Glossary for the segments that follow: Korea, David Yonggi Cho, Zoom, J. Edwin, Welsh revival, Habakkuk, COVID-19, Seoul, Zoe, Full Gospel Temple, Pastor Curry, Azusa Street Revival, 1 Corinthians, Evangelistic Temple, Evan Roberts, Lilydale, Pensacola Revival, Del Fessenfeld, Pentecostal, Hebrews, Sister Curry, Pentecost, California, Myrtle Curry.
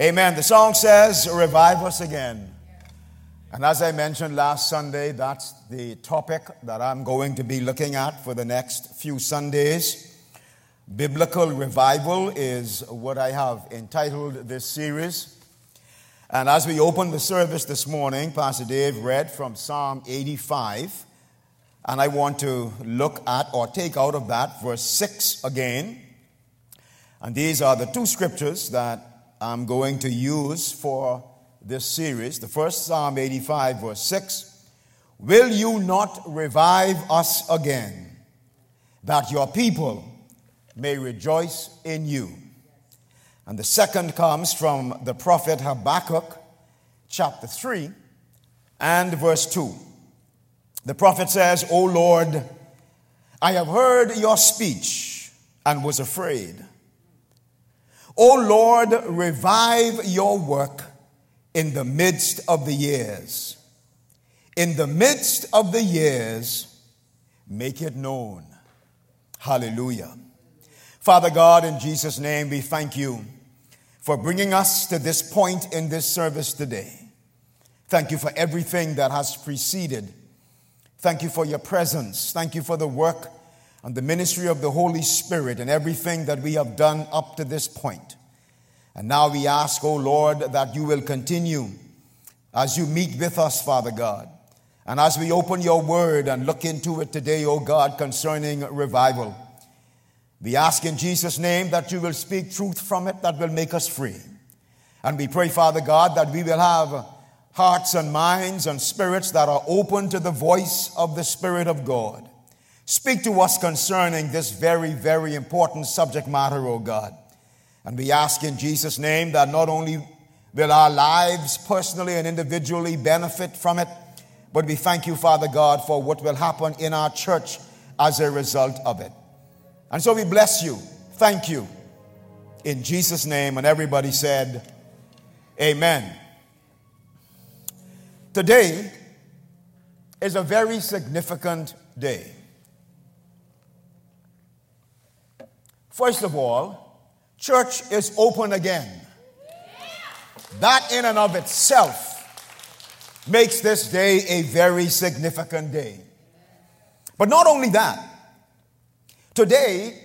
Amen. The song says, revive us again. And as I mentioned last Sunday, that's the topic that I'm going to be looking at for the next few Sundays. Biblical revival is what I have entitled this series. And as we open the service this morning, Pastor Dave read from Psalm 85. And I want to look at or take out of that verse 6 again. And these are the two scriptures that I'm going to use for this series. The first, Psalm 85, verse 6. Will you not revive us again, that your people may rejoice in you? And the second comes from the prophet Habakkuk, chapter 3, and verse 2. The prophet says, O Lord, I have heard your speech and was afraid. O Lord, revive your work in the midst of the years. In the midst of the years, make it known. Hallelujah. Father God, in Jesus' name, we thank you for bringing us to this point in this service today. Thank you for everything that has preceded. Thank you for your presence. Thank you for the work and the ministry of the Holy Spirit and everything that we have done up to this point. And now we ask, O Lord, that you will continue as you meet with us, Father God. And as we open your word and look into it today, O God, concerning revival, we ask in Jesus' name that you will speak truth from it that will make us free. And we pray, Father God, that we will have hearts and minds and spirits that are open to the voice of the Spirit of God. Speak to us concerning this very, very important subject matter, O God. And we ask in Jesus' name that not only will our lives personally and individually benefit from it, but we thank you, Father God, for what will happen in our church as a result of it. And so we bless you. Thank you. In Jesus' name. And everybody said, Amen. Today is a very significant day. First of all, church is open again. That in and of itself makes this day a very significant day. But not only that, today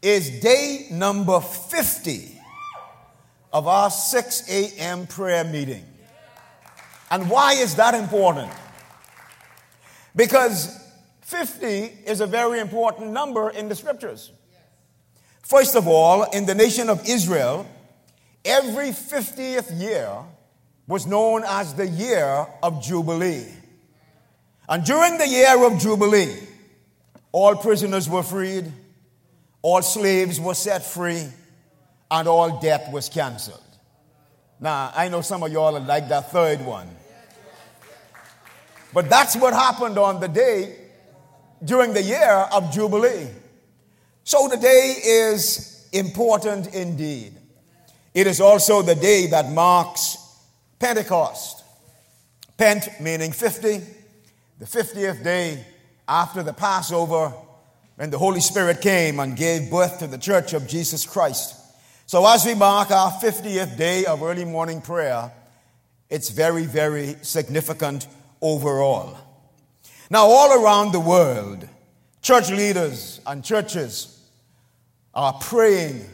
is day number 50 of our 6 a.m. prayer meeting. And why is that important? Because 50 is a very important number in the scriptures. First of all, in the nation of Israel, every 50th year was known as the year of Jubilee. And during the year of Jubilee, all prisoners were freed, all slaves were set free, and all debt was canceled. Now, I know some of y'all are like that third one. But that's what happened on the day during the year of Jubilee. So the day is important indeed. It is also the day that marks Pentecost. Pent meaning 50, the 50th day after the Passover when the Holy Spirit came and gave birth to the church of Jesus Christ. So as we mark our 50th day of early morning prayer, it's very, very significant overall. Now all around the world, church leaders and churches are praying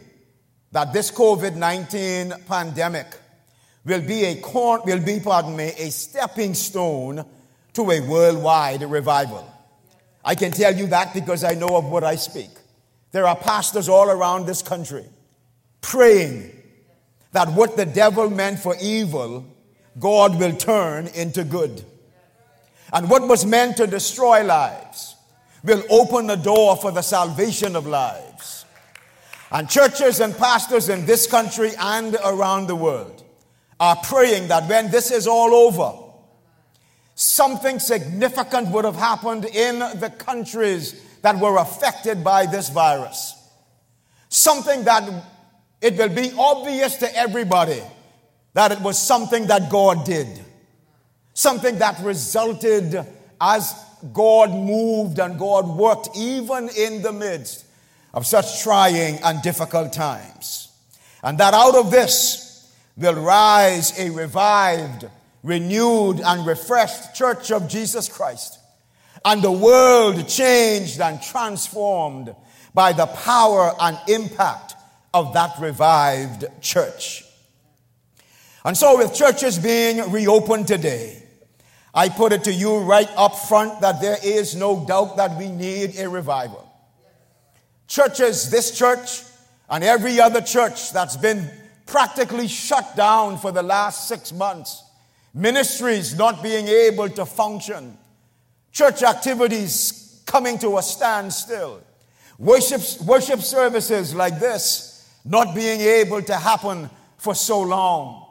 that this COVID-19 pandemic will be a stepping stone to a worldwide revival. I can tell you that because I know of what I speak. There are pastors all around this country praying that what the devil meant for evil, God will turn into good. And what was meant to destroy lives will open the door for the salvation of lives. And churches and pastors in this country and around the world are praying that when this is all over, something significant would have happened in the countries that were affected by this virus. Something that it will be obvious to everybody that it was something that God did. Something that resulted as God moved and God worked even in the midst of such trying and difficult times. And that out of this, will rise a revived, renewed, and refreshed Church of Jesus Christ, and the world changed and transformed by the power and impact of that revived church. And so with churches being reopened today, I put it to you right up front that there is no doubt that we need a revival. Churches, this church and every other church that's been practically shut down for the last 6 months, ministries not being able to function, church activities coming to a standstill, worship services like this not being able to happen for so long.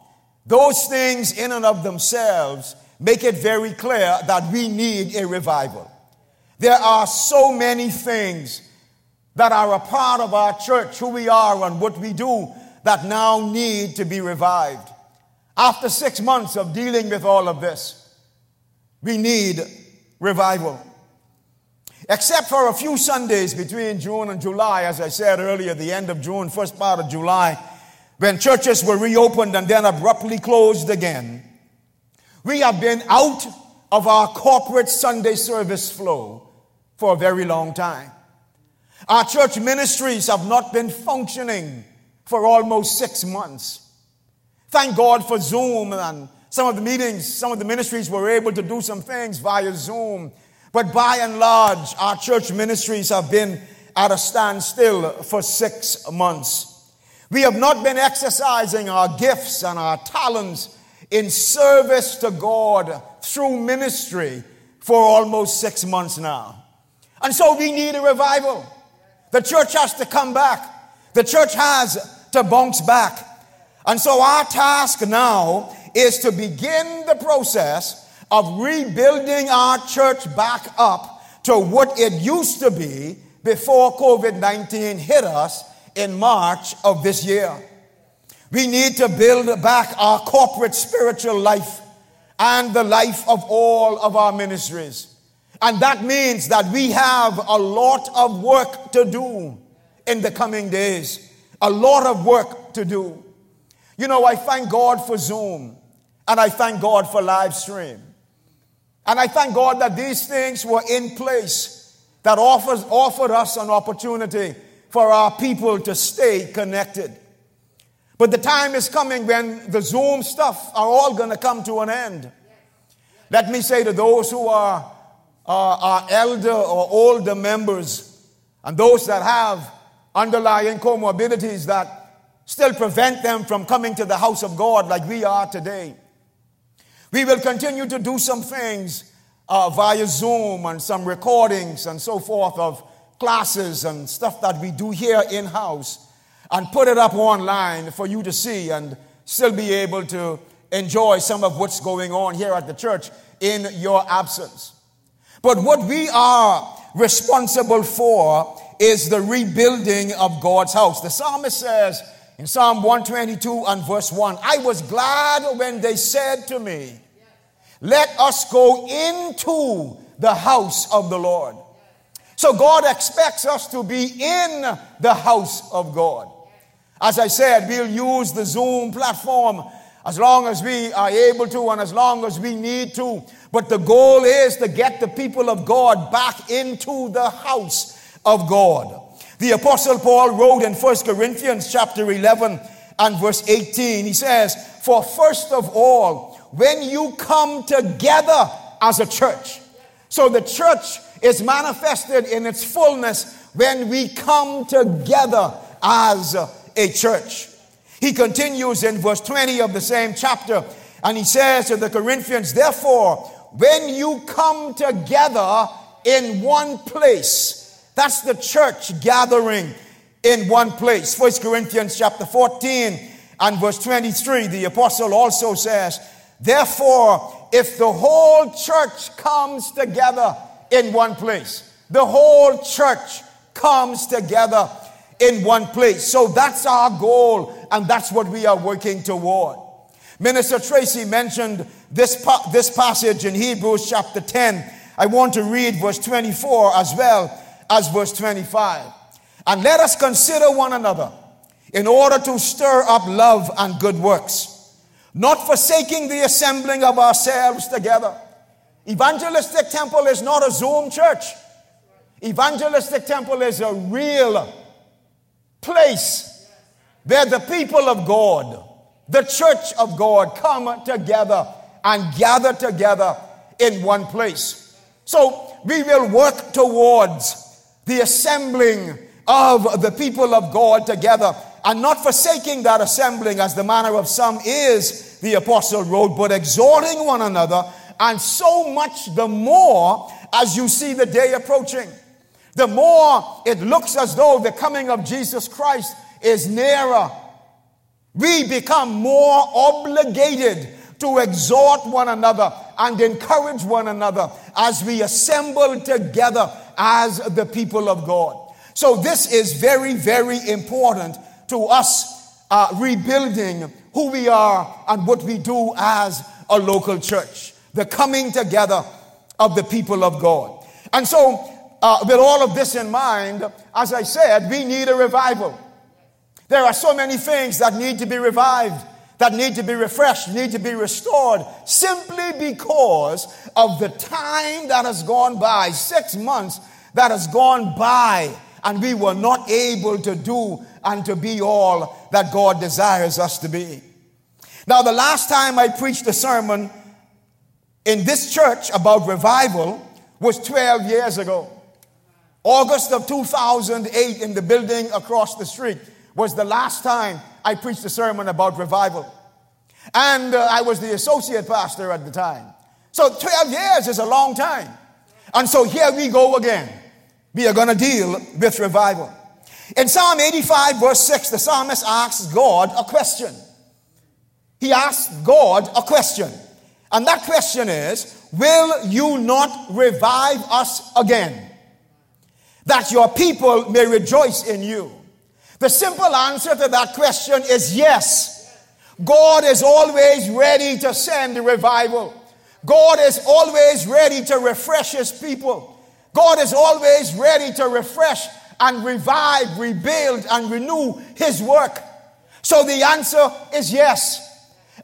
Those things in and of themselves make it very clear that we need a revival. There are so many things that are a part of our church, who we are and what we do, that now need to be revived. After 6 months of dealing with all of this, we need revival. Except for a few Sundays between June and July, as I said earlier, the end of June, first part of July, when churches were reopened and then abruptly closed again, we have been out of our corporate Sunday service flow for a very long time. Our church ministries have not been functioning for almost 6 months. Thank God for Zoom, and some of the meetings, some of the ministries were able to do some things via Zoom. But by and large, our church ministries have been at a standstill for 6 months. We have not been exercising our gifts and our talents in service to God through ministry for almost 6 months now. And so we need a revival. The church has to come back. The church has to bounce back. And so our task now is to begin the process of rebuilding our church back up to what it used to be before COVID-19 hit us in March of this year. We need to build back our corporate spiritual life and the life of all of our ministries. And that means that we have a lot of work to do in the coming days. A lot of work to do. You know, I thank God for Zoom, and I thank God for live stream. And I thank God that these things were in place that offered us an opportunity for our people to stay connected. But the time is coming when the Zoom stuff are all going to come to an end. Let me say to those who are our elder or older members and those that have underlying comorbidities that still prevent them from coming to the house of God like we are today, we will continue to do some things via Zoom and some recordings and so forth of classes and stuff that we do here in-house, and put it up online for you to see and still be able to enjoy some of what's going on here at the church in your absence. But what we are responsible for is the rebuilding of God's house. The psalmist says in Psalm 122 and verse 1, "I was glad when they said to me, let us go into the house of the Lord." So God expects us to be in the house of God. As I said, we'll use the Zoom platform as long as we are able to and as long as we need to. But the goal is to get the people of God back into the house of God. The Apostle Paul wrote in 1 Corinthians chapter 11 and verse 18, he says, "For first of all, when you come together as a church," so the church is manifested in its fullness when we come together as a church. He continues in verse 20 of the same chapter, and he says to the Corinthians, "Therefore, when you come together in one place," that's the church gathering in one place. 1 Corinthians chapter 14 and verse 23, the apostle also says, "Therefore, if the whole church comes together in one place," the whole church comes together in one place. So that's our goal, and that's what we are working toward. Minister Tracy mentioned this passage in Hebrews chapter 10. I want to read verse 24 as well as verse 25. "And let us consider one another in order to stir up love and good works, not forsaking the assembling of ourselves together. Evangelistic Temple is not a Zoom church. Evangelistic Temple is a real place. Where the people of God, the church of God, come together and gather together in one place. So we will work towards the assembling of the people of God together and not forsaking that assembling as the manner of some is, the apostle wrote, but exhorting one another, and so much the more as you see the day approaching. The more it looks as though the coming of Jesus Christ is nearer, we become more obligated to exhort one another and encourage one another as we assemble together as the people of God. So this is very, very important to us rebuilding who we are and what we do as a local church. The coming together of the people of God. And so with all of this in mind, as I said, we need a revival. There are so many things that need to be revived, that need to be refreshed, need to be restored, simply because of the time that has gone by, 6 months that has gone by, and we were not able to do and to be all that God desires us to be. Now, the last time I preached a sermon in this church about revival was 12 years ago. August of 2008 in the building across the street was the last time I preached a sermon about revival. And I was the associate pastor at the time. So 12 years is a long time. And so here we go again. We are going to deal with revival. In Psalm 85 verse 6, the psalmist asks God a question. He asks God a question. And that question is, will you not revive us again, that your people may rejoice in you? The simple answer to that question is yes. God is always ready to send revival. God is always ready to refresh his people. God is always ready to refresh and revive, rebuild, and renew his work. So the answer is yes.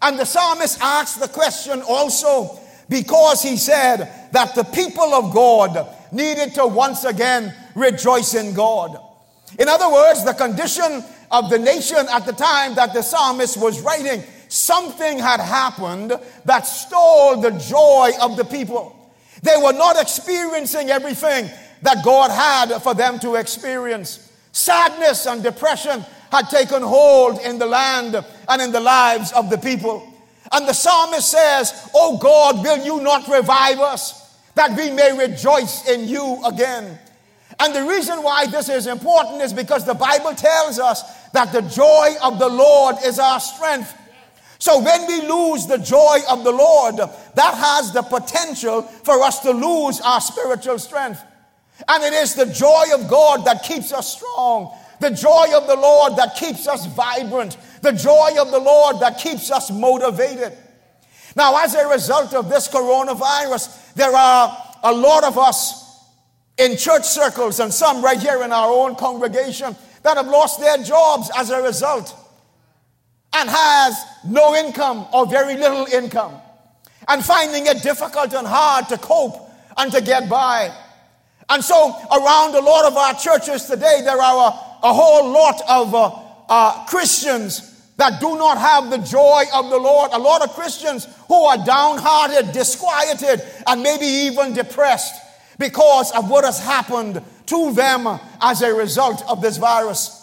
And the psalmist asked the question also because he said that the people of God needed to once again rejoice in God. In other words, the condition of the nation at the time that the psalmist was writing, something had happened that stole the joy of the people. They were not experiencing everything that God had for them to experience. Sadness and depression had taken hold in the land and in the lives of the people. And the psalmist says, "Oh God, will you not revive us, that we may rejoice in you again?" And the reason why this is important is because the Bible tells us that the joy of the Lord is our strength. So when we lose the joy of the Lord, that has the potential for us to lose our spiritual strength. And it is the joy of God that keeps us strong. The joy of the Lord that keeps us vibrant. The joy of the Lord that keeps us motivated. Now, as a result of this coronavirus, there are a lot of us in church circles and some right here in our own congregation that have lost their jobs as a result and has no income or very little income and finding it difficult and hard to cope and to get by. And so around a lot of our churches today, there are a whole lot of Christians that do not have the joy of the Lord. A lot of Christians who are downhearted, disquieted, and maybe even depressed because of what has happened to them as a result of this virus.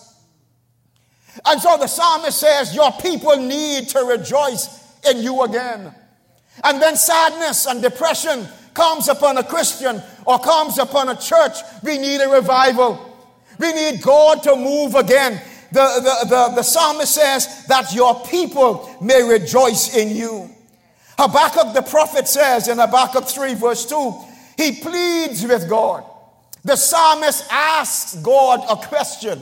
And so the psalmist says, your people need to rejoice in you again. And then sadness and depression comes upon a Christian or comes upon a church, we need a revival. We need God to move again. The psalmist says that your people may rejoice in you. Habakkuk the prophet says in Habakkuk 3 verse 2, he pleads with God. The psalmist asks God a question.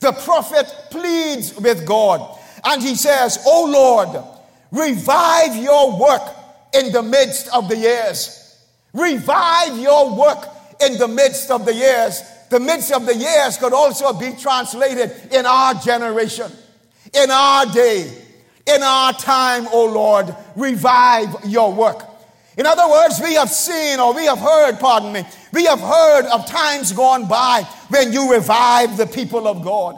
The prophet pleads with God. And he says, O Lord, revive your work in the midst of the years. Revive your work in the midst of the years. The midst of the years could also be translated in our generation, in our day. In our time, O Lord, revive your work. In other words, we have seen, or we have heard, pardon me, we have heard of times gone by when you revived the people of God.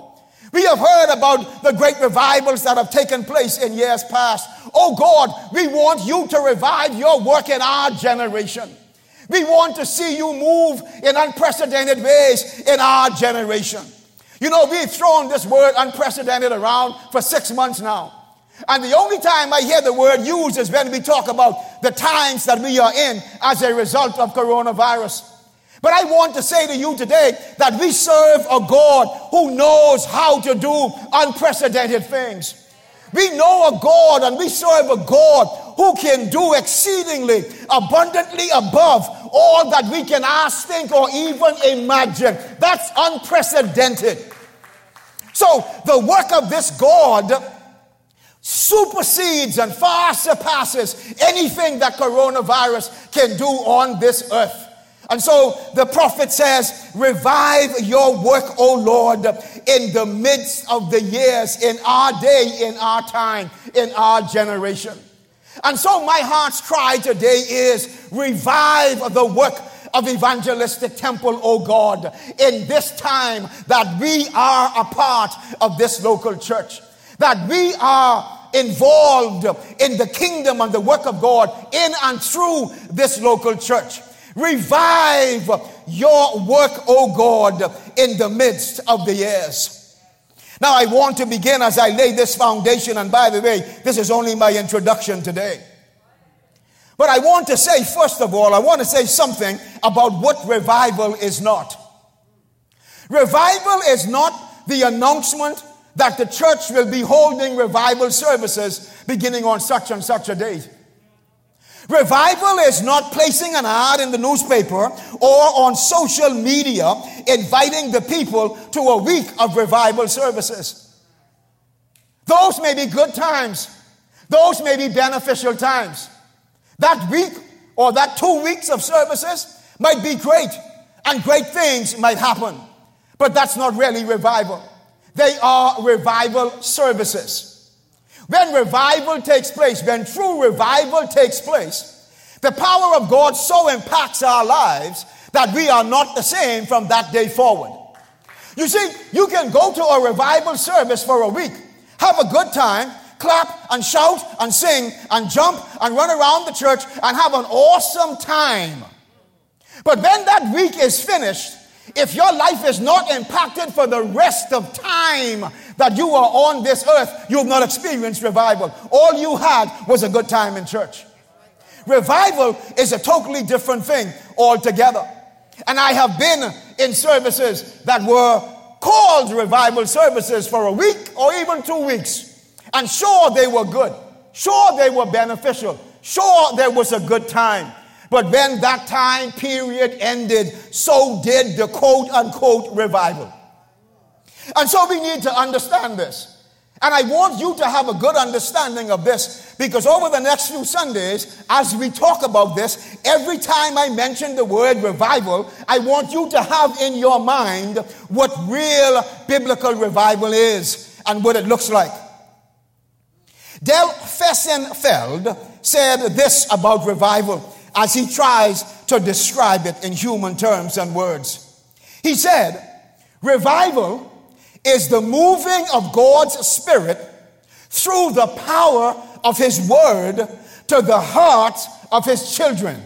We have heard about the great revivals that have taken place in years past. Oh God, we want you to revive your work in our generation. We want to see you move in unprecedented ways in our generation. You know, we've thrown this word unprecedented around for 6 months now. And the only time I hear the word used is when we talk about the times that we are in as a result of coronavirus. But I want to say to you today that we serve a God who knows how to do unprecedented things. We know a God and we serve a God who can do exceedingly, abundantly above all that we can ask, think, or even imagine. That's unprecedented. So the work of this God supersedes and far surpasses anything that coronavirus can do on this earth. And so the prophet says, revive your work, O Lord, in the midst of the years, in our day, in our time, in our generation. And so my heart's cry today is, revive the work of Evangelistic Temple, O God, in this time that we are a part of this local church. That we are involved in the kingdom and the work of God in and through this local church. Revive your work, O God, in the midst of the years. Now I want to begin as I lay this foundation, and by the way, this is only my introduction today. But I want to say, first of all, I want to say something about what revival is not. Revival is not the announcement that the church will be holding revival services beginning on such and such a date. Revival is not placing an ad in the newspaper or on social media inviting the people to a week of revival services. Those may be good times. Those may be beneficial times. That week or that 2 weeks of services might be great, and great things might happen. But that's not really revival. They are revival services. When revival takes place, when true revival takes place, the power of God so impacts our lives that we are not the same from that day forward. You see, you can go to a revival service for a week, have a good time, clap and shout and sing and jump and run around the church and have an awesome time. But when that week is finished, if your life is not impacted for the rest of time that you are on this earth, you have not experienced revival. All you had was a good time in church. Revival is a totally different thing altogether. And I have been in services that were called revival services for a week or even 2 weeks. And sure, they were good. Sure, they were beneficial. Sure, there was a good time. But when that time period ended, so did the quote-unquote revival. And so we need to understand this. And I want you to have a good understanding of this, because over the next few Sundays, as we talk about this, every time I mention the word revival, I want you to have in your mind what real biblical revival is and what it looks like. Del Fessenfeld said this about revival, as he tries to describe it in human terms and words. He said, revival is the moving of God's Spirit through the power of His Word to the heart of His children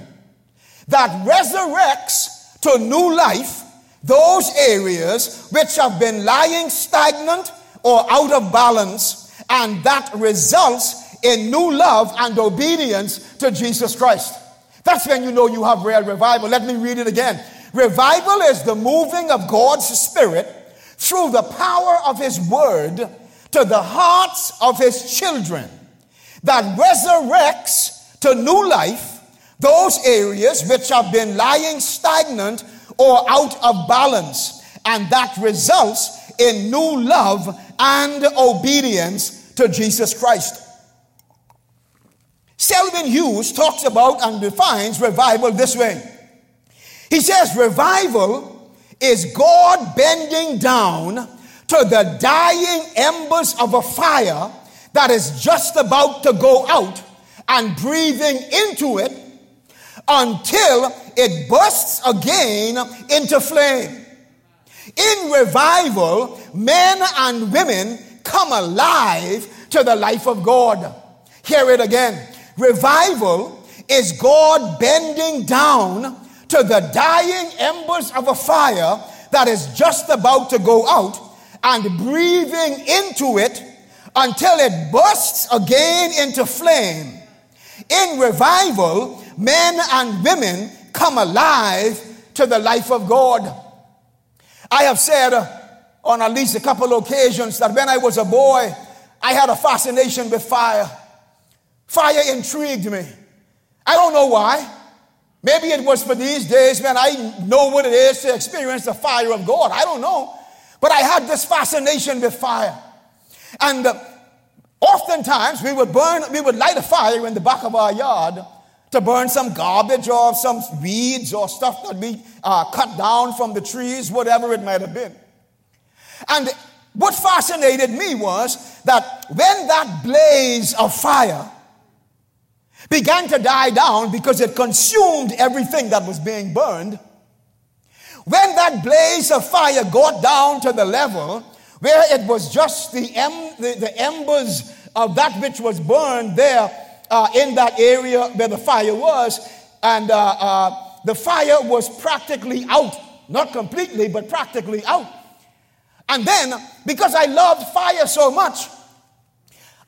that resurrects to new life those areas which have been lying stagnant or out of balance, and that results in new love and obedience to Jesus Christ. That's when you know you have real revival. Let me read it again. Revival is the moving of God's Spirit through the power of His Word to the hearts of His children that resurrects to new life those areas which have been lying stagnant or out of balance, and that results in new love and obedience to Jesus Christ. Selwyn Hughes talks about and defines revival this way. He says, revival is God bending down to the dying embers of a fire that is just about to go out and breathing into it until it bursts again into flame. In revival, men and women come alive to the life of God. Hear it again. Revival is God bending down to the dying embers of a fire that is just about to go out and breathing into it until it bursts again into flame. In revival, men and women come alive to the life of God. I have said on at least a couple occasions that when I was a boy, I had a fascination with fire. Fire intrigued me. I don't know why. Maybe it was for these days, man, I know what it is to experience the fire of God. I don't know. But I had this fascination with fire. And oftentimes we would light a fire in the back of our yard to burn some garbage or some weeds or stuff that we cut down from the trees, whatever it might have been. And what fascinated me was that when that blaze of fire began to die down because it consumed everything that was being burned, when that blaze of fire got down to the level where it was just the embers of that which was burned there in that area where the fire was, and the fire was practically out, not completely, but practically out. And then, because I loved fire so much,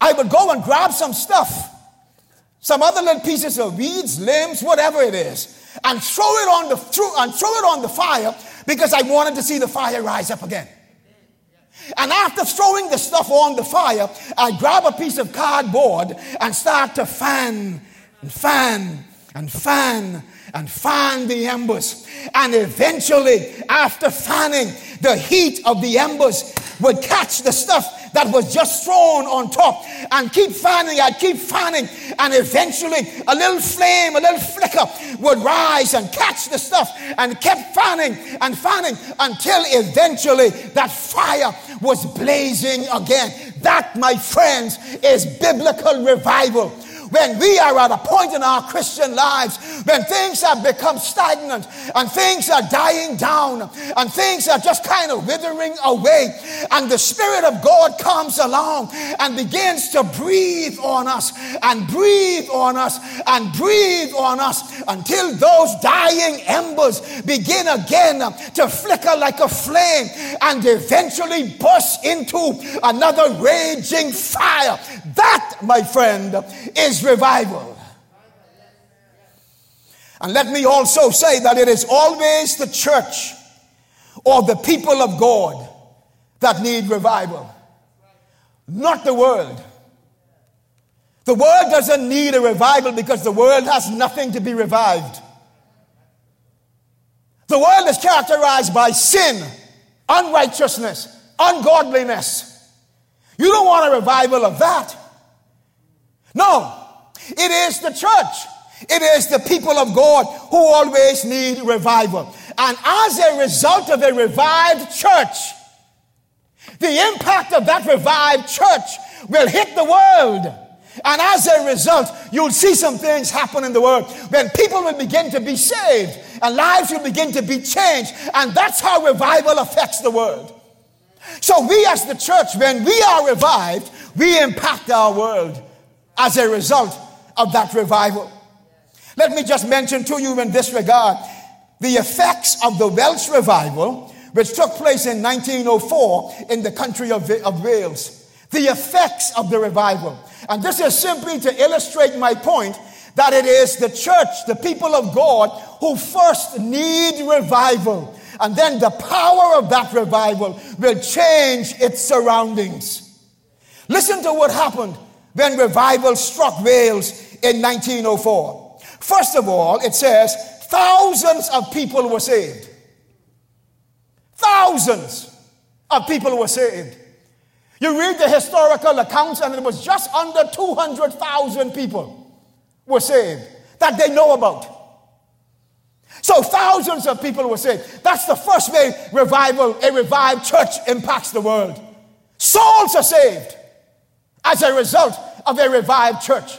I would go and grab some stuff, some other little pieces of weeds, limbs, whatever it is, and throw it on the fire because I wanted to see the fire rise up again. And after throwing the stuff on the fire, I grab a piece of cardboard and start to fan and fan and fan and fan the embers. And eventually, after fanning, the heat of the embers would catch the stuff that was just thrown on top, and I'd keep fanning, and eventually a little flame, a little flicker would rise and catch the stuff, and kept fanning until eventually that fire was blazing again. That, my friends, is biblical revival. When we are at a point in our Christian lives when things have become stagnant and things are dying down and things are just kind of withering away, and the Spirit of God comes along and begins to breathe on us and breathe on us and breathe on us until those dying embers begin again to flicker like a flame and eventually burst into another raging fire. That, my friend, is revival. And let me also say that it is always the church or the people of God that need revival, not the world. The world doesn't need a revival because the world has nothing to be revived. The world is characterized by sin, unrighteousness, ungodliness. You don't want a revival of that. No. It is the church. It is the people of God who always need revival. And as a result of a revived church, the impact of that revived church will hit the world. And as a result, you'll see some things happen in the world when people will begin to be saved and lives will begin to be changed. And that's how revival affects the world. So we as the church, when we are revived, we impact our world as a result of that revival. Let me just mention to you in this regard the effects of the Welsh revival, which took place in 1904 in the country of Wales. The effects of the revival. And this is simply to illustrate my point that it is the church, the people of God, who first need revival. And then the power of that revival will change its surroundings. Listen to what happened when revival struck Wales in 1904. First of all, it says, thousands of people were saved. Thousands of people were saved. You read the historical accounts and it was just under 200,000 people were saved that they know about. So thousands of people were saved. That's the first way a revived church impacts the world. Souls are saved. as a result of a revived church.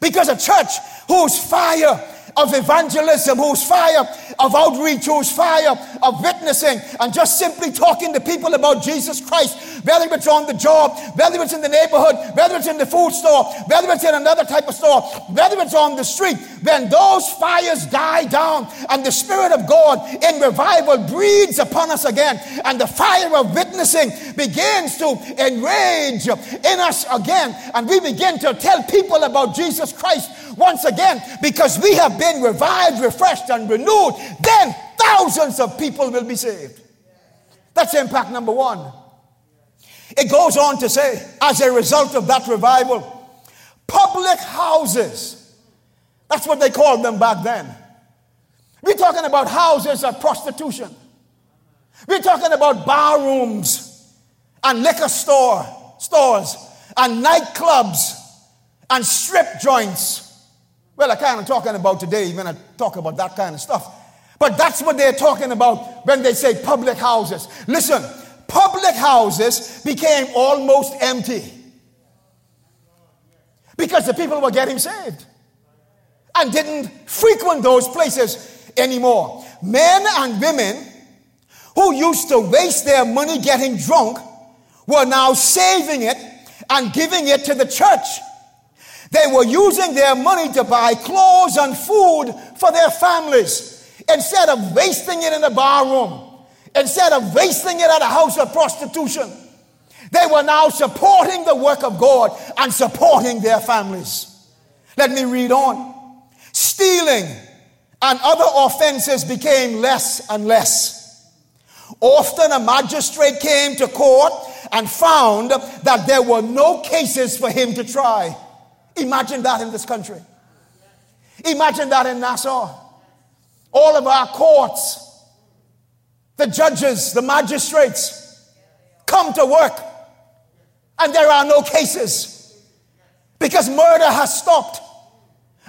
Because a church whose fire of evangelism, whose fire of outreach, whose fire of witnessing, and just simply talking to people about Jesus Christ, whether it's on the job, whether it's in the neighborhood, whether it's in the food store, whether it's in another type of store, whether it's on the street, when those fires die down and the Spirit of God in revival breathes upon us again, and the fire of witnessing begins to enrage in us again, and we begin to tell people about Jesus Christ once again, because we have been revived, refreshed, and renewed, then thousands of people will be saved. That's impact number one. It goes on to say, as a result of that revival, public houses, that's what they called them back then. We're talking about houses of prostitution. We're talking about bar rooms and liquor stores and nightclubs and strip joints. Well, I kind of talking about today when I talk about that kind of stuff. But that's what they're talking about when they say public houses. Listen, public houses became almost empty because the people were getting saved and didn't frequent those places anymore. Men and women who used to waste their money getting drunk were now saving it and giving it to the church. They were using their money to buy clothes and food for their families instead of wasting it in a bar room, instead of wasting it at a house of prostitution. They were now supporting the work of God and supporting their families. Let me read on. Stealing and other offenses became less and less. Often a magistrate came to court and found that there were no cases for him to try. Imagine that in this country. Imagine that in Nassau. All of our courts, the judges, the magistrates come to work and there are no cases because murder has stopped.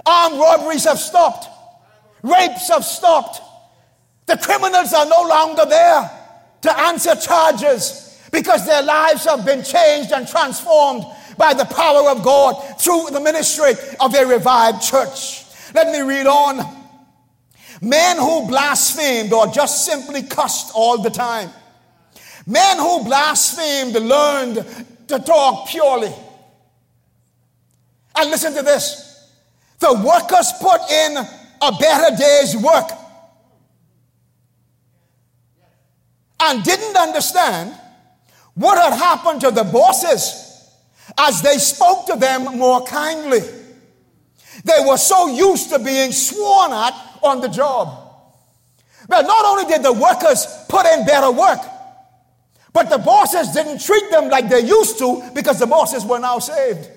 Armed robberies have stopped. Rapes have stopped. The criminals are no longer there to answer charges because their lives have been changed and transformed by the power of God through the ministry of a revived church. Let me read on. Men who blasphemed or just simply cussed all the time. Men who blasphemed learned to talk purely. And listen to this. The workers put in a better day's work and didn't understand what had happened to the bosses as they spoke to them more kindly. They were so used to being sworn at on the job. Well, not only did the workers put in better work, but the bosses didn't treat them like they used to because the bosses were now saved.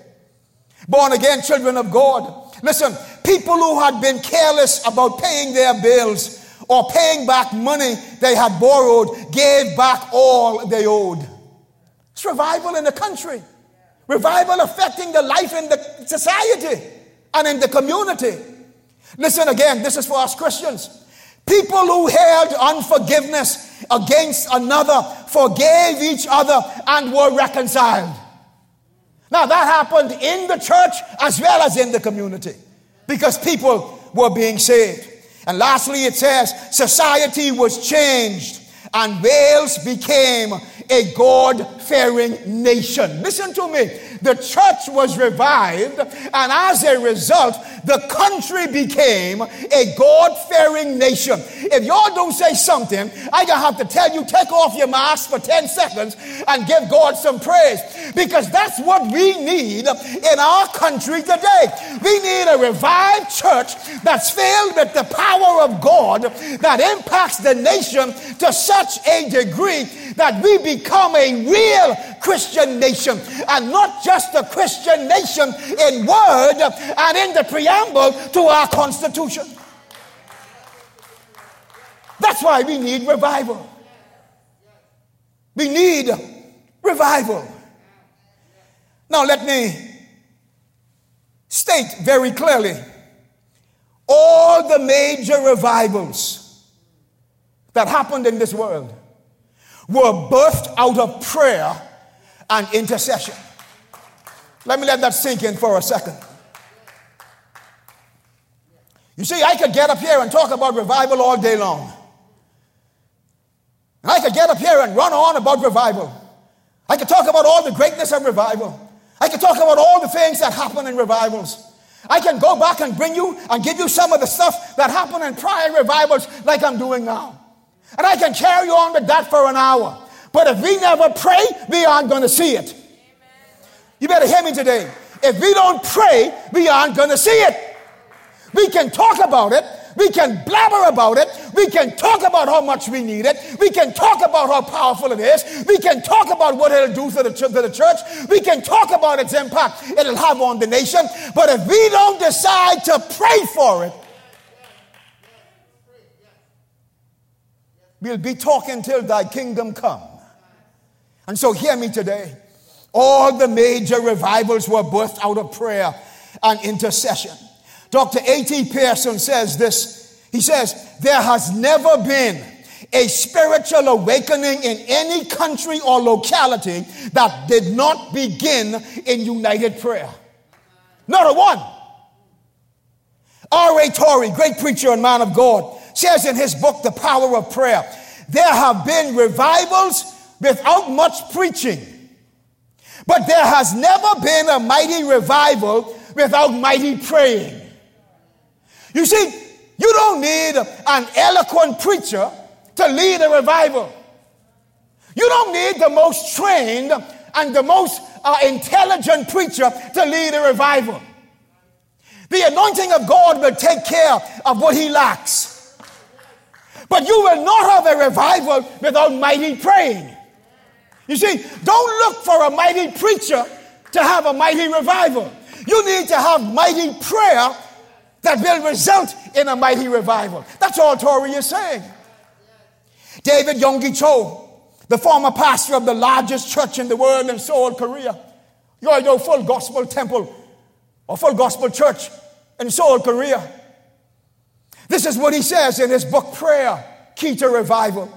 Born again children of God. Listen, people who had been careless about paying their bills or paying back money they had borrowed gave back all they owed. It's revival in the country. Revival affecting the life in the society and in the community. Listen again, this is for us Christians. People who held unforgiveness against another forgave each other and were reconciled. Now that happened in the church as well as in the community because people were being saved. And lastly it says, society was changed and Wales became a God-fearing nation. Listen to me. The church was revived, and as a result, the country became a God-fearing nation. If y'all don't say something, I gonna have to tell you, take off your mask for 10 seconds and give God some praise, because that's what we need in our country today. We need a revived church that's filled with the power of God that impacts the nation to such a degree that we become a real Christian nation, and not just a Christian nation in word and in the preamble to our Constitution. That's why we need revival. We need revival. Now let me state very clearly, all the major revivals that happened in this world were birthed out of prayer and intercession. Let that sink in for a second. You see, I could get up here and talk about revival all day long. And I could get up here and run on about revival. I could talk about all the greatness of revival. I could talk about all the things that happen in revivals. I can go back and bring you and give you some of the stuff that happened in prior revivals like I'm doing now. And I can carry on with that for an hour. But if we never pray, we aren't going to see it. You better hear me today. If we don't pray, we aren't going to see it. We can talk about it. We can blabber about it. We can talk about how much we need it. We can talk about how powerful it is. We can talk about what it'll do to the church. We can talk about its impact it'll have on the nation. But if we don't decide to pray for it, we'll be talking till thy kingdom come. And so hear me today. All the major revivals were birthed out of prayer and intercession. Dr. A.T. Pierson says this. He says, there has never been a spiritual awakening in any country or locality that did not begin in united prayer. Not a one. R.A. Torrey, great preacher and man of God, says in his book, The Power of Prayer, there have been revivals without much preaching, but there has never been a mighty revival without mighty praying. You see, you don't need an eloquent preacher to lead a revival. You don't need the most trained and the most intelligent preacher to lead a revival. The anointing of God will take care of what he lacks. But you will not have a revival without mighty praying. You see, don't look for a mighty preacher to have a mighty revival. You need to have mighty prayer that will result in a mighty revival. That's all Torrey is saying. David Yonggi Cho, the former pastor of the largest church in the world in Seoul, Korea. You all know Full Gospel Temple or Full Gospel Church in Seoul, Korea. This is what he says in his book, Prayer, Key to Revival.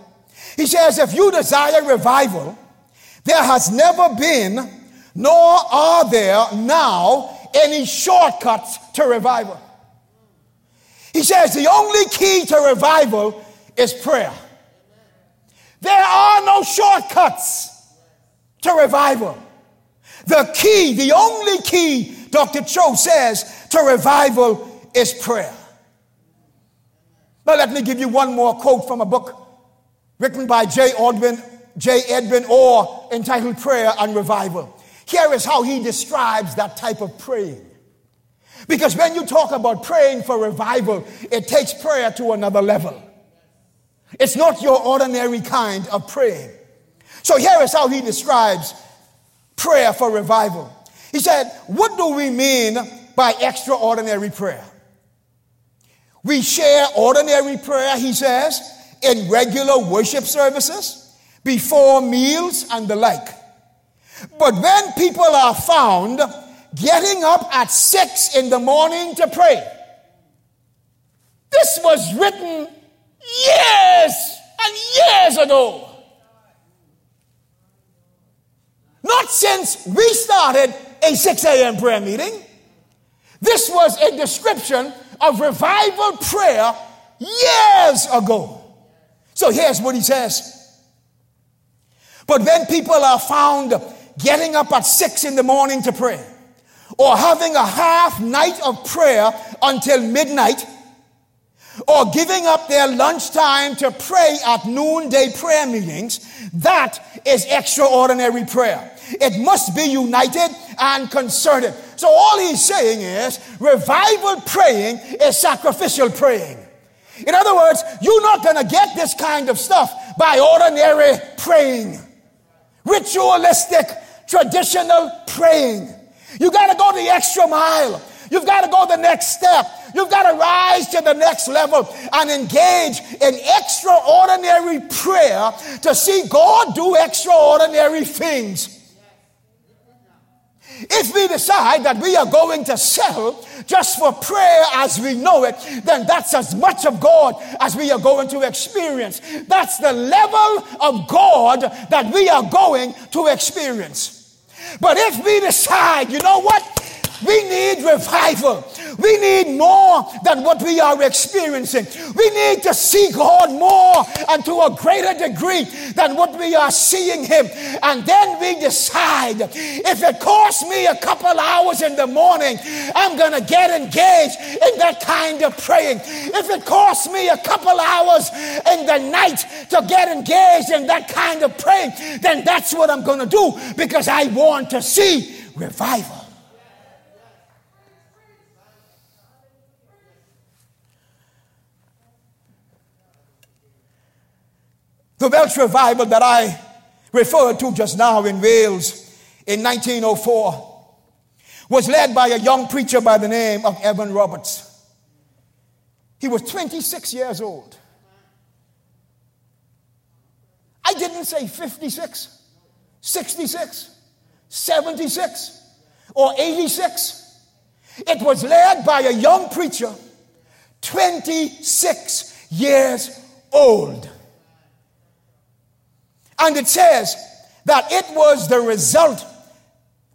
He says, if you desire revival, there has never been, nor are there now, any shortcuts to revival. He says the only key to revival is prayer. There are no shortcuts to revival. The key, the only key, Dr. Cho says, to revival is prayer. Now let me give you one more quote from a book written by J. Edwin or entitled Prayer and Revival. Here is how he describes that type of praying. Because when you talk about praying for revival, it takes prayer to another level. It's not your ordinary kind of praying. So here is how he describes prayer for revival. He said, what do we mean by extraordinary prayer? We share ordinary prayer, he says, in regular worship services, before meals and the like. But when people are found getting up at 6 in the morning to pray. This was written years and years ago. Not since we started a 6 a.m. prayer meeting. This was a description of revival prayer years ago. So here's what he says. But when people are found getting up at 6 in the morning to pray, or having a half night of prayer until midnight, or giving up their lunchtime to pray at noonday prayer meetings, that is extraordinary prayer. It must be united and concerted. So all he's saying is, revival praying is sacrificial praying. In other words, you're not going to get this kind of stuff by ordinary praying, ritualistic, traditional praying. You got to go the extra mile. You've got to go the next step. You've got to rise to the next level and engage in extraordinary prayer to see God do extraordinary things. If we decide that we are going to settle just for prayer as we know it, then that's as much of God as we are going to experience. That's the level of God that we are going to experience. But if we decide, you know what? We need revival. We need more than what we are experiencing. We need to see God more and to a greater degree than what we are seeing him. And then we decide, if it costs me a couple hours in the morning, I'm going to get engaged in that kind of praying. If it costs me a couple hours in the night to get engaged in that kind of praying, then that's what I'm going to do, because I want to see revival. The Welsh revival that I referred to just now in Wales in 1904 was led by a young preacher by the name of Evan Roberts. He was 26 years old. I didn't say 56, 66, 76, or 86. It was led by a young preacher, 26 years old. And it says that it was the result,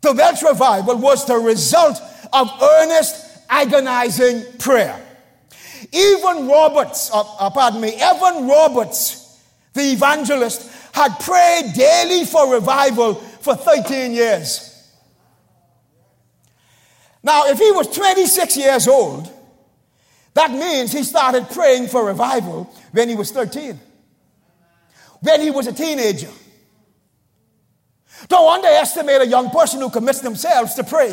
the Welsh revival was the result of earnest, agonizing prayer. Evan Roberts, the evangelist, had prayed daily for revival for 13 years. Now, if he was 26 years old, that means he started praying for revival when he was 13. When he was a teenager. Don't underestimate a young person who commits themselves to pray.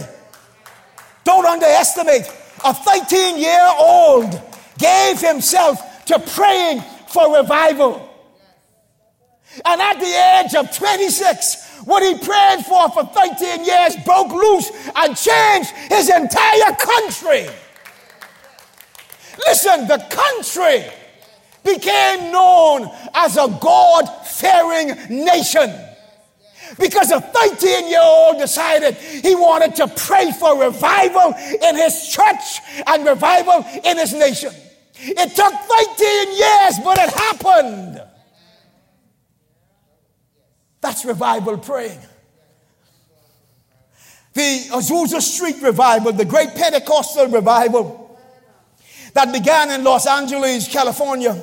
Don't underestimate. A 13-year-old gave himself to praying for revival. And at the age of 26, what he prayed for 13 years broke loose and changed his entire country. Listen, the country became known as a God-fearing nation because a 13-year-old decided he wanted to pray for revival in his church and revival in his nation. It took 13 years, but it happened. That's revival praying. The Azusa Street revival, the great Pentecostal revival that began in Los Angeles, California,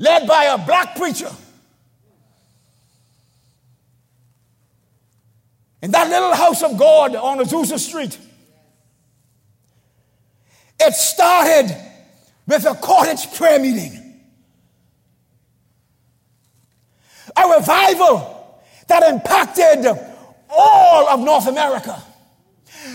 led by a black preacher. In that little house of God on Azusa Street, it started with a cottage prayer meeting. A revival that impacted all of North America.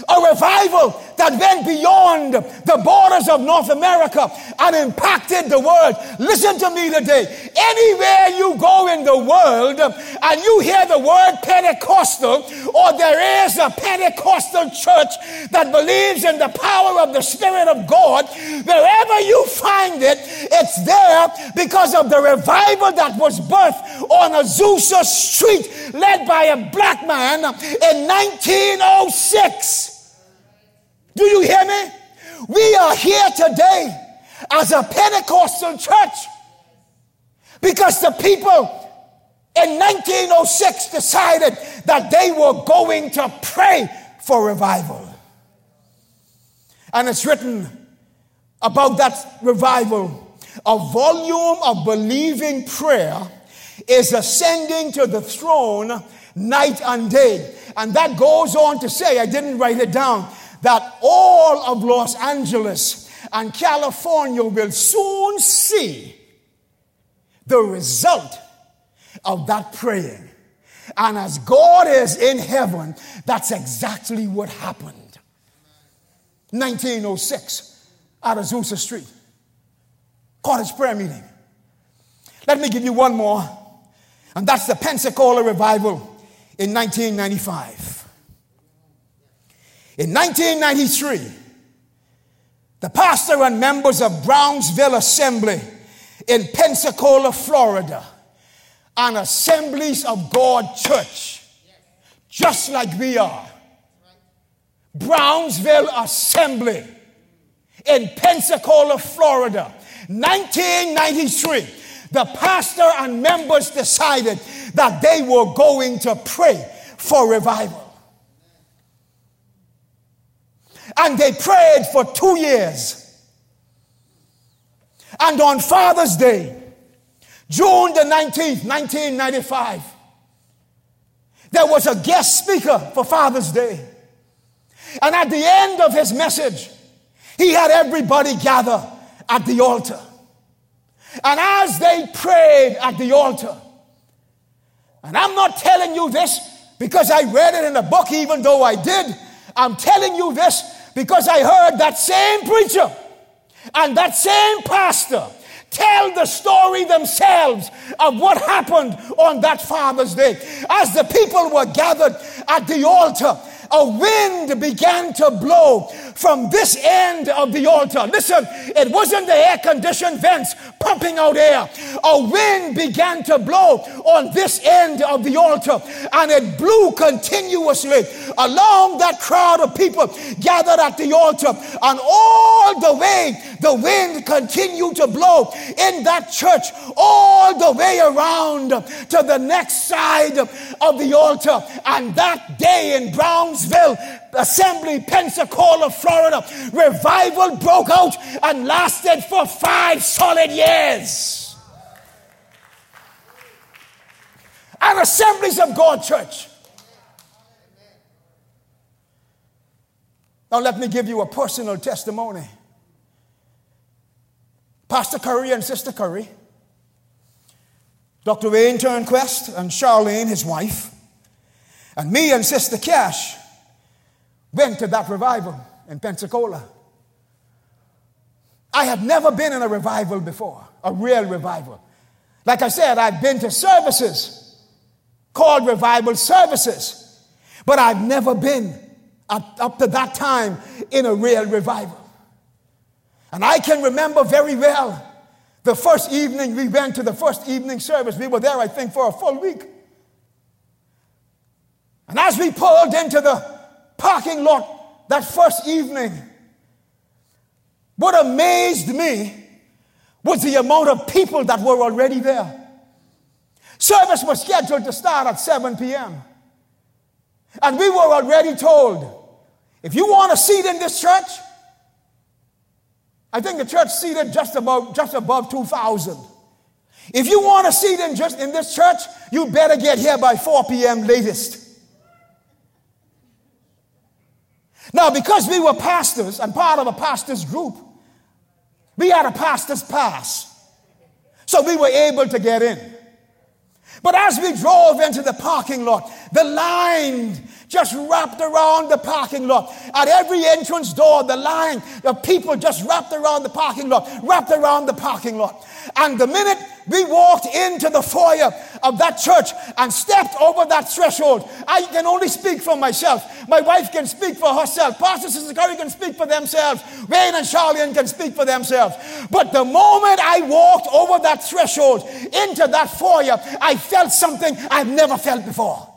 A revival that went beyond the borders of North America and impacted the world. Listen to me today. Anywhere you go in the world and you hear the word Pentecostal, or there is a Pentecostal church that believes in the power of the Spirit of God, wherever you find it, it's there because of the revival that was birthed on Azusa Street, led by a black man in 1906. Do you hear me? We are here today as a Pentecostal church because the people in 1906 decided that they were going to pray for revival. And it's written about that revival, a volume of believing prayer is ascending to the throne night and day. And that goes on to say, I didn't write it down, that all of Los Angeles and California will soon see the result of that praying. And as God is in heaven, that's exactly what happened. 1906 at Azusa Street. Cottage prayer meeting. Let me give you one more. And that's the Pensacola revival in 1995. In 1993, the pastor and members of Brownsville Assembly in Pensacola, Florida, an Assemblies of God church, just like we are. Brownsville Assembly in Pensacola, Florida, 1993. the pastor and members decided that they were going to pray for revival. And they prayed for 2 years. And on Father's Day, June the 19th, 1995, there was a guest speaker for Father's Day. And at the end of his message, he had everybody gather at the altar. And as they prayed at the altar, and I'm not telling you this because I read it in a book, even though I did. I'm telling you this because I heard that same preacher and that same pastor tell the story themselves of what happened on that Father's Day. As the people were gathered at the altar, a wind began to blow from this end of the altar. Listen, it wasn't the air-conditioned vents pumping out air. A wind began to blow on this end of the altar, and it blew continuously along that crowd of people gathered at the altar. And all the way, the wind continued to blow in that church all the way around to the next side of the altar. And that day in Brownsville Assembly, Pensacola, Florida, revival broke out and lasted for 5 solid years. An Assemblies of God church. Now let me give you a personal testimony. Pastor Curry and Sister Curry, Dr. Wayne Turnquest and Charlene, his wife, and me and Sister Cash went to that revival in Pensacola. I had never been in a revival before, a real revival. Like I said, I've been to services called revival services, but I've never been up to that time in a real revival. And I can remember very well the first evening we went to the first evening service. We were there, I think, for a full week. And as we pulled into the parking lot that first evening, what amazed me was the amount of people that were already there. Service was scheduled to start at 7 p.m. And we were already told, if you want a seat in this church, I think the church seated just above 2,000. If you want a seat in this church, you better get here by 4 p.m. latest. Now, because we were pastors and part of a pastor's group, we had a pastor's pass. So we were able to get in. But as we drove into the parking lot, the line just wrapped around the parking lot. At every entrance door, the line of people just wrapped around the parking lot. And the minute we walked into the foyer of that church and stepped over that threshold, I can only speak for myself. My wife can speak for herself. Pastor Sister Curry can speak for themselves. Wayne and Charlene can speak for themselves. But the moment I walked over that threshold into that foyer, I felt something I've never felt before.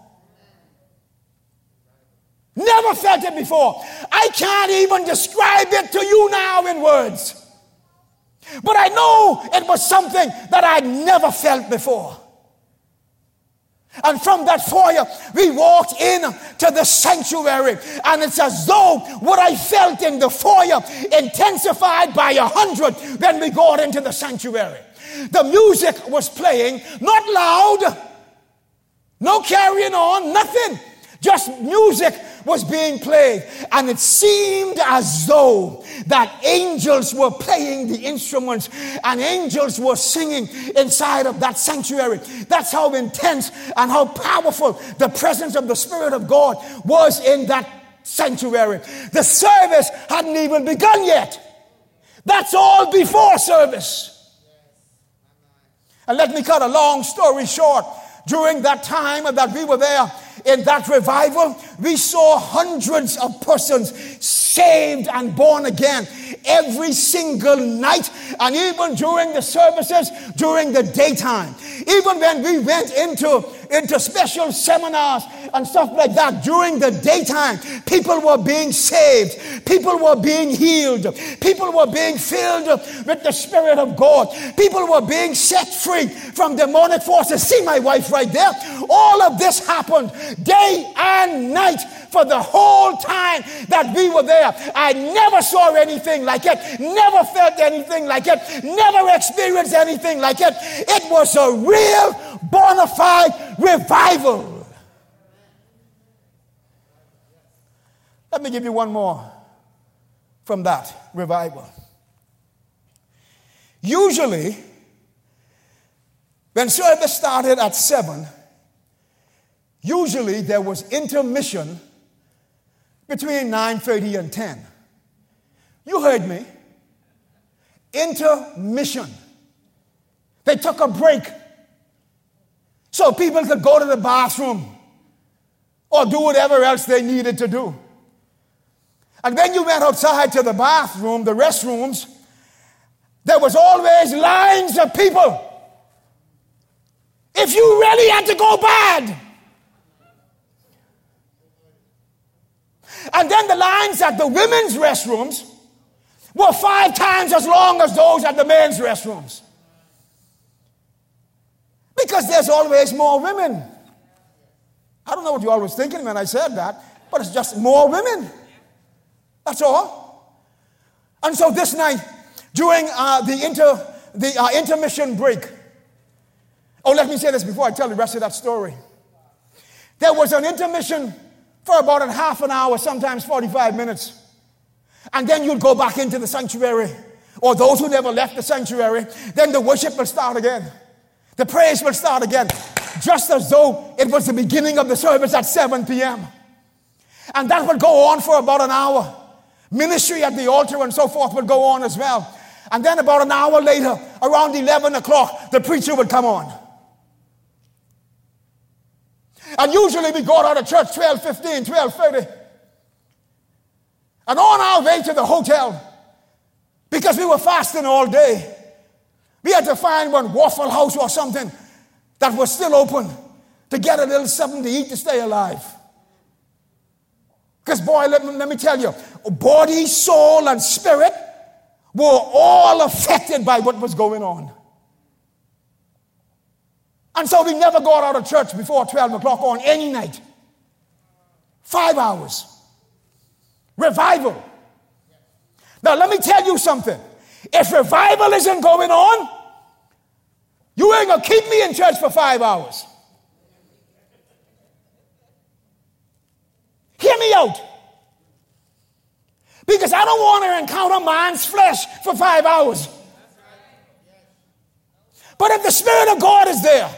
Never felt it before. I can't even describe it to you now in words. But I know it was something that I'd never felt before. And from that foyer, we walked in to the sanctuary. And it's as though what I felt in the foyer intensified by 100 when we got into the sanctuary. The music was playing, not loud, no carrying on, nothing. Just music was being played, and it seemed as though that angels were playing the instruments and angels were singing inside of that sanctuary. That's how intense and how powerful the presence of the Spirit of God was in that sanctuary. The service hadn't even begun yet. That's all before service. And let me cut a long story short. During that time that we were there in that revival, we saw hundreds of persons saved and born again every single night, and even during the services, during the daytime. Even when we went into into special seminars and stuff like that during the daytime. People were being saved. People were being healed. People were being filled with the Spirit of God. People were being set free from demonic forces. See my wife right there? All of this happened day and night for the whole time that we were there. I never saw anything like it. Never felt anything like it. Never experienced anything like it. It was a real, bona fide revival. Let me give you one more from that revival. Usually, when service started at 7, usually there was intermission between 9:30 and 10. You heard me. Intermission. They took a break so people could go to the bathroom or do whatever else they needed to do. And when you went outside to the bathroom, the restrooms, there was always lines of people. If you really had to go bad. And then the lines at the women's restrooms were 5 times as long as those at the men's restrooms. Because there's always more women. I don't know what you all was thinking when I said that, but it's just more women. That's all. And so this night, during the intermission break, oh, let me say this before I tell the rest of that story. There was an intermission for about a half an hour, sometimes 45 minutes. And then you'd go back into the sanctuary. Or those who never left the sanctuary, then the worship will start again. The praise will start again. Just as though it was the beginning of the service at 7 p.m. And that would go on for about an hour. Ministry at the altar and so forth would go on as well. And then about an hour later, around 11 o'clock, the preacher would come on. And usually we got out of church 12:15, 12:30. And on our way to the hotel, because we were fasting all day, we had to find one Waffle House or something that was still open to get a little something to eat to stay alive. Because boy, let me tell you, body, soul, and spirit were all affected by what was going on. And so we never got out of church before 12 o'clock on any night. 5 hours. Revival. Now let me tell you something. If revival isn't going on, you ain't going to keep me in church for 5 hours. Hear me out. Because I don't want to encounter man's flesh for 5 hours. But if the Spirit of God is there,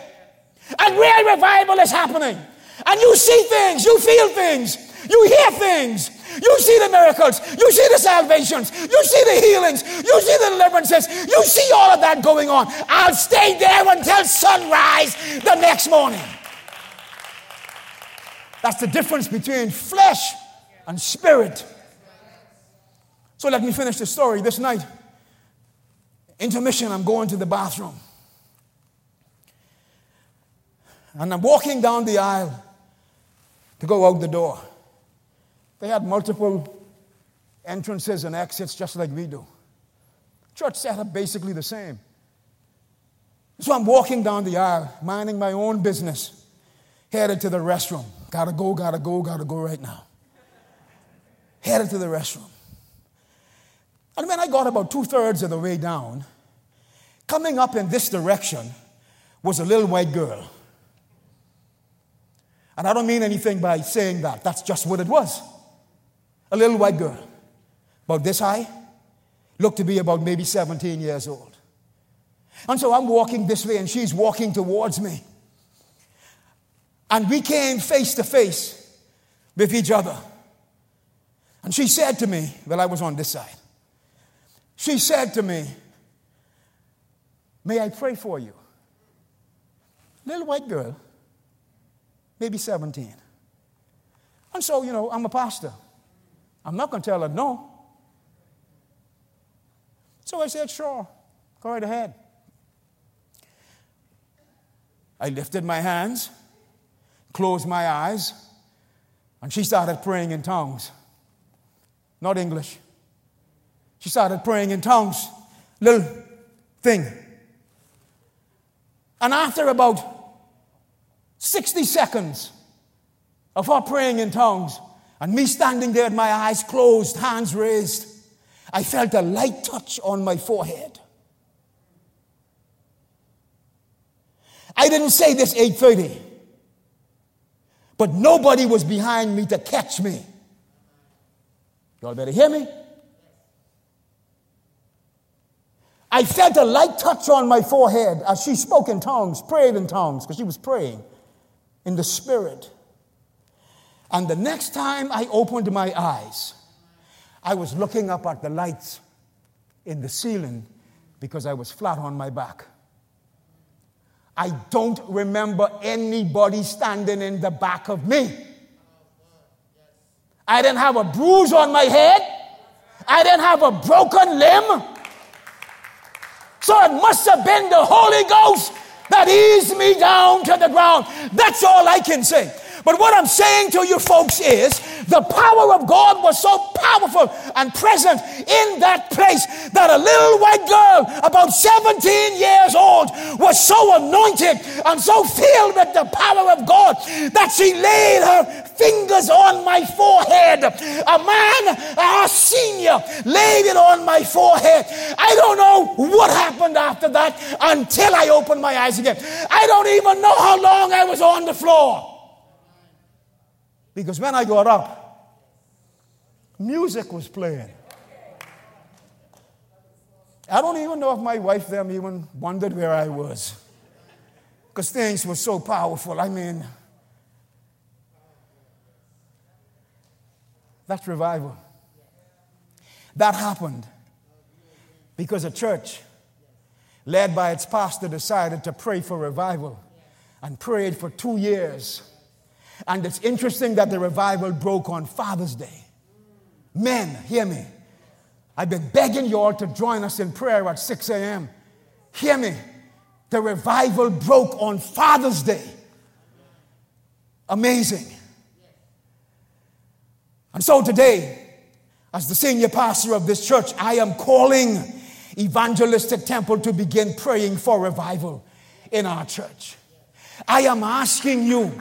and real revival is happening, and you see things, you feel things, you hear things, you see the miracles, you see the salvations, you see the healings, you see the deliverances, you see all of that going on. I'll stay there until sunrise the next morning. That's the difference between flesh and spirit. So let me finish the story. This night, intermission, I'm going to the bathroom. And I'm walking down the aisle to go out the door. They had multiple entrances and exits just like we do. Church set up basically the same. So I'm walking down the aisle, minding my own business, headed to the restroom. Gotta go right now. Headed to the restroom. And when I got about 2/3 of the way down, coming up in this direction was a little white girl. And I don't mean anything by saying that. That's just what it was. A little white girl, about this high, looked to be about maybe 17 years old. And so I'm walking this way and she's walking towards me. And we came face to face with each other. And she said to me, well, I was on this side. She said to me, may I pray for you? Little white girl. Maybe 17. And so, you know, I'm a pastor. I'm not going to tell her no. So I said, sure, go right ahead. I lifted my hands closed my eyes, and she started praying in tongues. Not English. She started praying in tongues. Little thing. And after about 60 seconds of her praying in tongues, and me standing there, my eyes closed, hands raised, I felt a light touch on my forehead. I didn't say this 8:30, but nobody was behind me to catch me. Y'all better hear me. I felt a light touch on my forehead as she spoke in tongues, prayed in tongues, because she was praying in the Spirit. And the next time I opened my eyes, I was looking up at the lights in the ceiling because I was flat on my back. I don't remember anybody standing in the back of me. I didn't have a bruise on my head. I didn't have a broken limb. So it must have been the Holy Ghost that eased me down to the ground. That's all I can say. But what I'm saying to you folks is the power of God was so powerful and present in that place that a little white girl, about 17 years old, was so anointed and so filled with the power of God that she laid her fingers on my forehead. A man, our senior, laid it on my forehead. I don't know what happened after that until I opened my eyes again. I don't even know how long I was on the floor. Because when I got up, music was playing. I don't even know if my wife them even wondered where I was. Because things were so powerful. I mean, that's revival. That happened because a church led by its pastor decided to pray for revival and prayed for 2 years. And it's interesting that the revival broke on Father's Day. Men, hear me. I've been begging you all to join us in prayer at 6 a.m. Hear me. The revival broke on Father's Day. Amazing. And so today, as the senior pastor of this church, I am calling Evangelistic Temple to begin praying for revival in our church. I am asking you,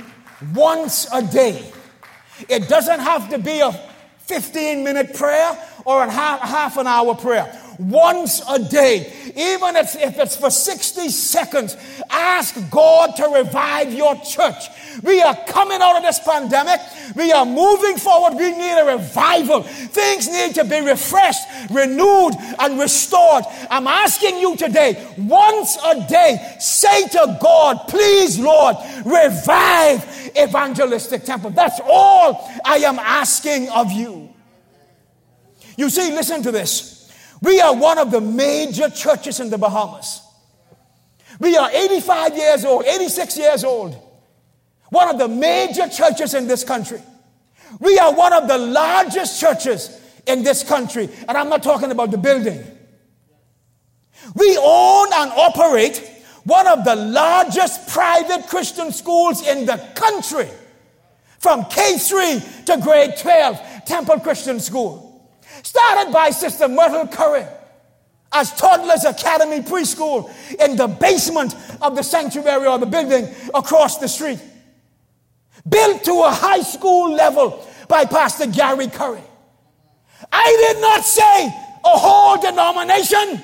once a day. It doesn't have to be a 15-minute prayer or a half an hour prayer. Once a day, even if it's for 60 seconds, ask God to revive your church. We are coming out of this pandemic. We are moving forward. We need a revival. Things need to be refreshed, renewed, and restored. I'm asking you today, once a day, say to God, please, Lord, revive Evangelistic Temple. That's all I am asking of you. You see, listen to this. We are one of the major churches in the Bahamas. We are 85 years old, 86 years old. One of the major churches in this country. We are one of the largest churches in this country. And I'm not talking about the building. We own and operate one of the largest private Christian schools in the country. From K-3 to grade 12, Temple Christian School. Started by Sister Myrtle Curry as Toddlers Academy Preschool in the basement of the sanctuary or the building across the street. Built to a high school level by Pastor Gary Curry. I did not say a whole denomination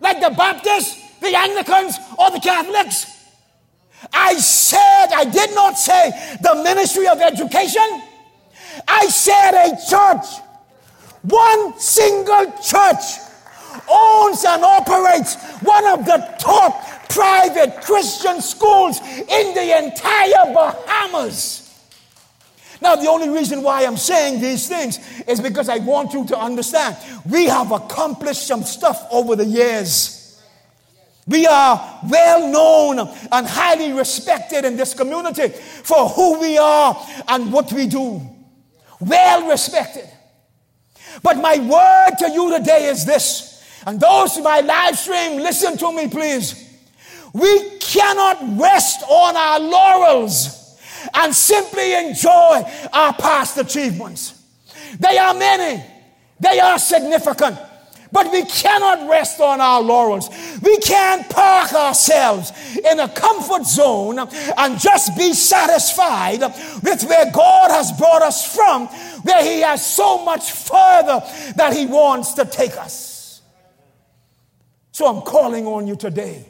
like the Baptists, the Anglicans, or the Catholics. I did not say the Ministry of Education. I said a church. One single church owns and operates one of the top private Christian schools in the entire Bahamas. Now, the only reason why I'm saying these things is because I want you to understand we have accomplished some stuff over the years. We are well known and highly respected in this community for who we are and what we do. Well respected. But my word to you today is this, and those in my live stream, listen to me please. We cannot rest on our laurels and simply enjoy our past achievements. They are many. They are significant. But we cannot rest on our laurels. We can't park ourselves in a comfort zone and just be satisfied with where God has brought us from, where He has so much further that He wants to take us. So I'm calling on you today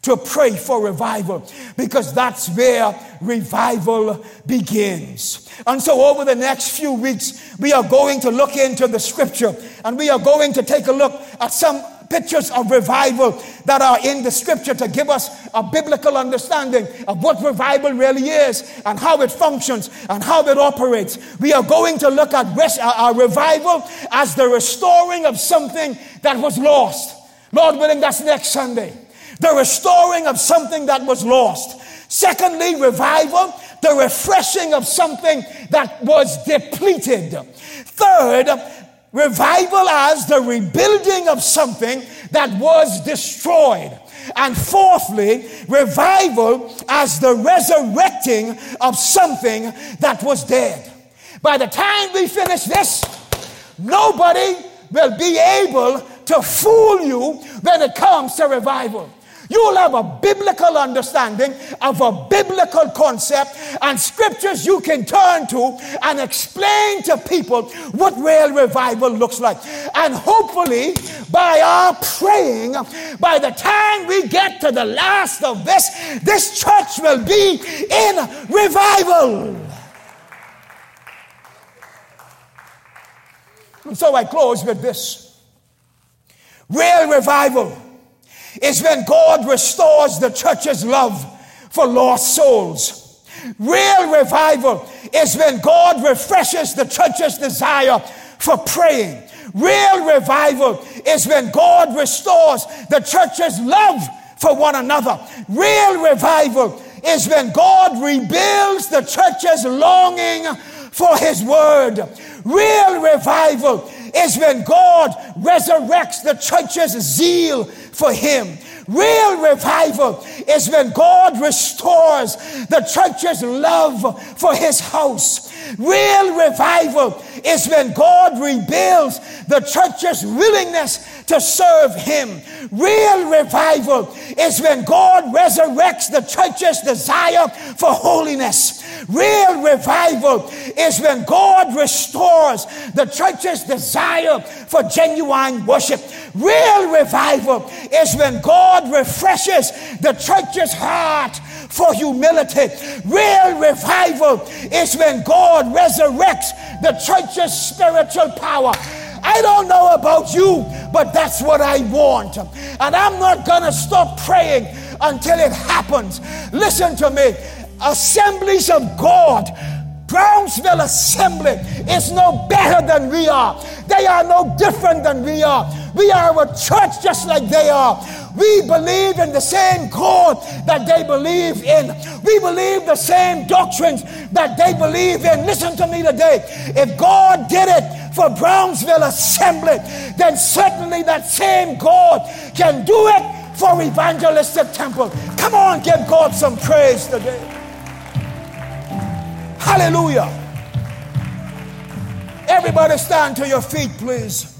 to pray for revival, because that's where revival begins. And so over the next few weeks, we are going to look into the scripture, and we are going to take a look at some pictures of revival that are in the scripture to give us a biblical understanding of what revival really is and how it functions and how it operates. We are going to look at our revival as the restoring of something that was lost. Lord willing, that's next Sunday. The restoring of something that was lost. Secondly, revival, the refreshing of something that was depleted. Third, revival as the rebuilding of something that was destroyed. And fourthly, revival as the resurrecting of something that was dead. By the time we finish this, nobody will be able to fool you when it comes to revival. You'll have a biblical understanding of a biblical concept and scriptures you can turn to and explain to people what real revival looks like. And hopefully, by our praying, by the time we get to the last of this, this church will be in revival. And so I close with this. Real revival is when God restores the church's love for lost souls. Real revival is when God refreshes the church's desire for praying. Real revival is when God restores the church's love for one another. Real revival is when God rebuilds the church's longing for His word. Real revival is when God resurrects the church's zeal for Him. Real revival is when God restores the church's love for His house. Real revival is when God rebuilds the church's willingness to serve Him. Real revival is when God resurrects the church's desire for holiness. Real revival is when God restores the church's desire for genuine worship. Real revival is when God refreshes the church's heart for humility. Real revival is when God resurrects the church's spiritual power. I don't know about you, but that's what I want. And I'm not going to stop praying until it happens. Listen to me. Assemblies of God, Brownsville Assembly, is no better than we are. They are no different than we are. We are a church just like they are. We believe in the same God that they believe in. We believe the same doctrines that they believe in. Listen to me today. If God did it for Brownsville Assembly, then certainly that same God can do it for Evangelistic Temple. Come on, give God some praise today. Hallelujah. Everybody stand to your feet, please.